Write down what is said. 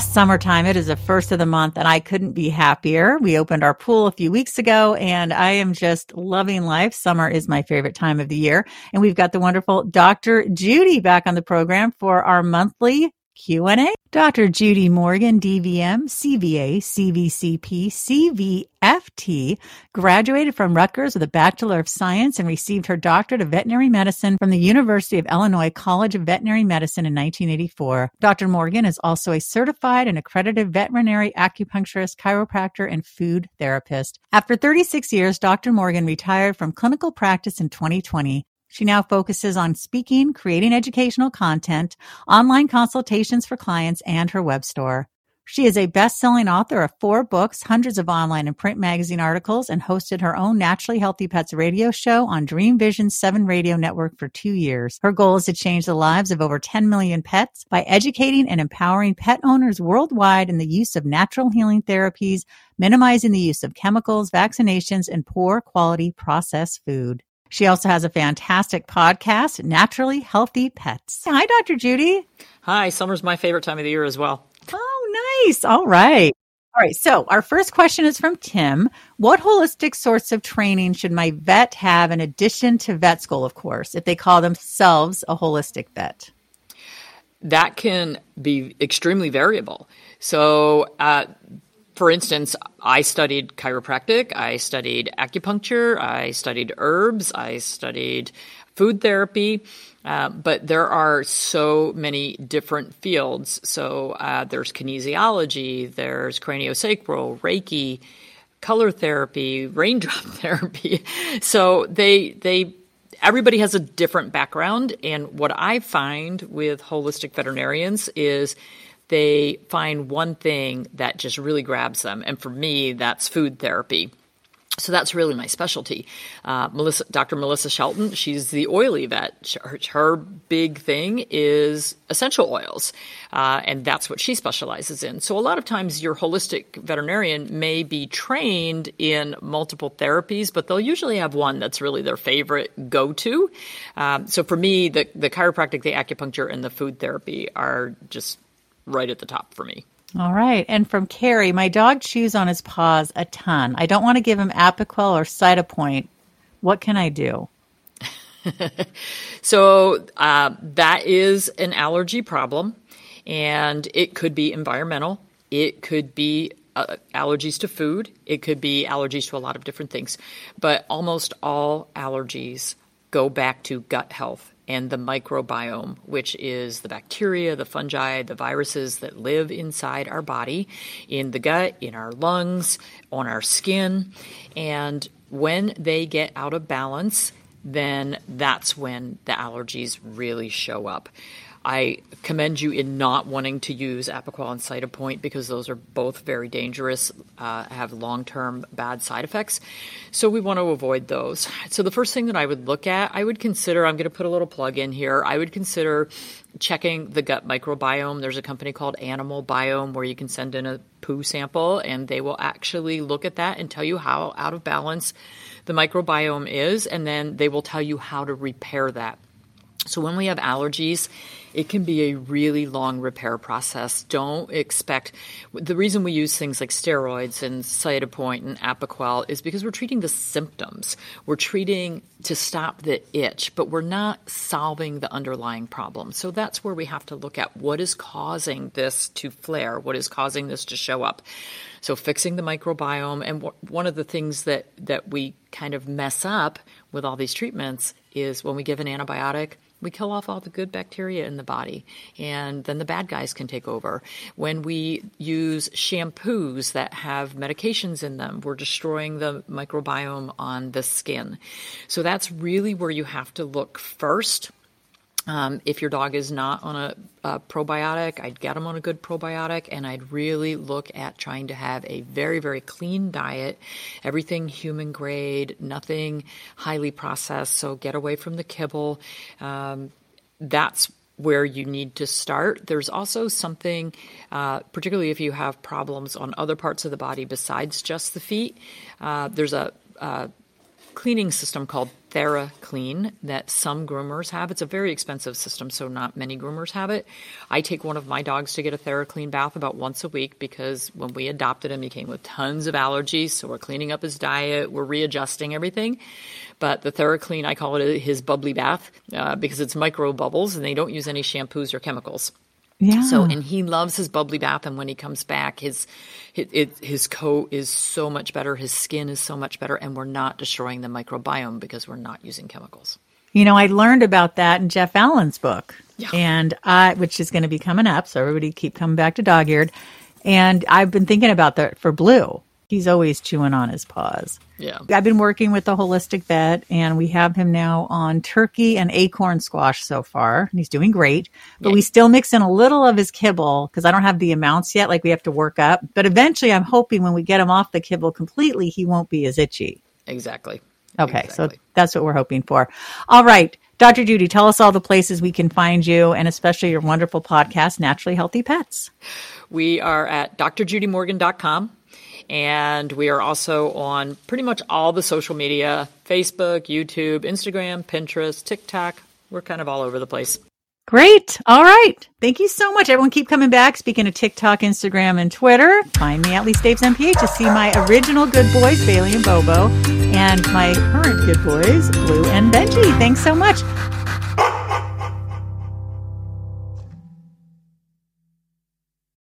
Summertime. It is the first of the month and I couldn't be happier. We opened our pool a few weeks ago and I am just loving life. Summer is my favorite time of the year. And we've got the wonderful Dr. Judy back on the program for our monthly Q&A. Dr. Judy Morgan, DVM, CVA, CVCP, CVFT, graduated from Rutgers with a Bachelor of Science and received her doctorate of veterinary medicine from the University of Illinois College of Veterinary Medicine in 1984. Dr. Morgan is also a certified and accredited veterinary acupuncturist, chiropractor, and food therapist. After 36 years, Dr. Morgan retired from clinical practice in 2020. She now focuses on speaking, creating educational content, online consultations for clients, and her web store. She is a best-selling author of 4 books, hundreds of online and print magazine articles, and hosted her own Naturally Healthy Pets radio show on Dream Vision 7 Radio Network for 2 years. Her goal is to change the lives of over 10 million pets by educating and empowering pet owners worldwide in the use of natural healing therapies, minimizing the use of chemicals, vaccinations, and poor quality processed food. She also has a fantastic podcast, Naturally Healthy Pets. Hi, Dr. Judy. Hi, summer's my favorite time of the year as well. Oh, nice. All right. All right. So our first question is from Tim. What holistic sorts of training should my vet have in addition to vet school, of course, if they call themselves a holistic vet? That can be extremely variable. So, for instance, I studied chiropractic, I studied acupuncture, I studied herbs, I studied food therapy, but there are so many different fields. So there's kinesiology, there's craniosacral, Reiki, color therapy, raindrop therapy. So they everybody has a different background. And what I find with holistic veterinarians is they find one thing that just really grabs them. And for me, that's food therapy. So that's really my specialty. Dr. Melissa Shelton, she's the oily vet. Her big thing is essential oils, and that's what she specializes in. So a lot of times your holistic veterinarian may be trained in multiple therapies, but they'll usually have one that's really their favorite go-to. So for me, the chiropractic, the acupuncture, and the food therapy are just right at the top for me. All right. And from Carrie, my dog chews on his paws a ton. I don't want to give him Apoquel or Cytopoint. What can I do? So that is an allergy problem, and it could be environmental. It could be allergies to food. It could be allergies to a lot of different things, but almost all allergies go back to gut health and the microbiome, which is the bacteria, the fungi, the viruses that live inside our body, in the gut, in our lungs, on our skin. And when they get out of balance, then that's when the allergies really show up. I commend you in not wanting to use Apoquel and Cytopoint because those are both very dangerous, have long-term bad side effects. So we want to avoid those. So the first thing that I would look at, I would consider, I'm going to put a little plug in here, I would consider checking the gut microbiome. There's a company called Animal Biome where you can send in a poo sample and they will actually look at that and tell you how out of balance the microbiome is, and then they will tell you how to repair that. So when we have allergies, it can be a really long repair process. Don't expect – the reason we use things like steroids and Cytopoint and Apoquel is because we're treating the symptoms. We're treating to stop the itch, but we're not solving the underlying problem. So that's where we have to look at what is causing this to flare, what is causing this to show up. So fixing the microbiome, and one of the things that we kind of mess up with all these treatments is when we give an antibiotic, we kill off all the good bacteria in the body, and then the bad guys can take over. When we use shampoos that have medications in them, we're destroying the microbiome on the skin. So that's really where you have to look first. If your dog is not on a probiotic, I'd get them on a good probiotic, and I'd really look at trying to have a very, very clean diet, everything human grade, nothing highly processed. So get away from the kibble. That's where you need to start. There's also something, particularly if you have problems on other parts of the body besides just the feet, there's a cleaning system called TheraClean that some groomers have. It's a very expensive system, so not many groomers have it. I take one of my dogs to get a TheraClean bath about once a week because when we adopted him, he came with tons of allergies, so we're cleaning up his diet, we're readjusting everything. But the TheraClean, I call it his bubbly bath because it's micro bubbles and they don't use any shampoos or chemicals. Yeah. So, and he loves his bubbly bath, and when he comes back, his coat is so much better, his skin is so much better, and we're not destroying the microbiome because we're not using chemicals. You know, I learned about that in Jeff Allen's book, and which is going to be coming up, so everybody keep coming back to Dog-Eared, and I've been thinking about that for Blue. He's always chewing on his paws. Yeah. I've been working with a holistic vet, and we have him now on turkey and acorn squash so far, and he's doing great. But we still mix in a little of his kibble because I don't have the amounts yet. Like, we have to work up. But eventually I'm hoping when we get him off the kibble completely, he won't be as itchy. Exactly. Okay. Exactly. So that's what we're hoping for. All right. Dr. Judy, tell us all the places we can find you and especially your wonderful podcast, Naturally Healthy Pets. We are at drjudymorgan.com. And we are also on pretty much all the social media, Facebook, YouTube, Instagram, Pinterest, TikTok. We're kind of all over the place. Great. All right. Thank you so much. Everyone keep coming back. Speaking of TikTok, Instagram, and Twitter, find me at Least Dave's MPH to see my original good boys, Bailey and Bobo, and my current good boys, Blue and Benji. Thanks so much.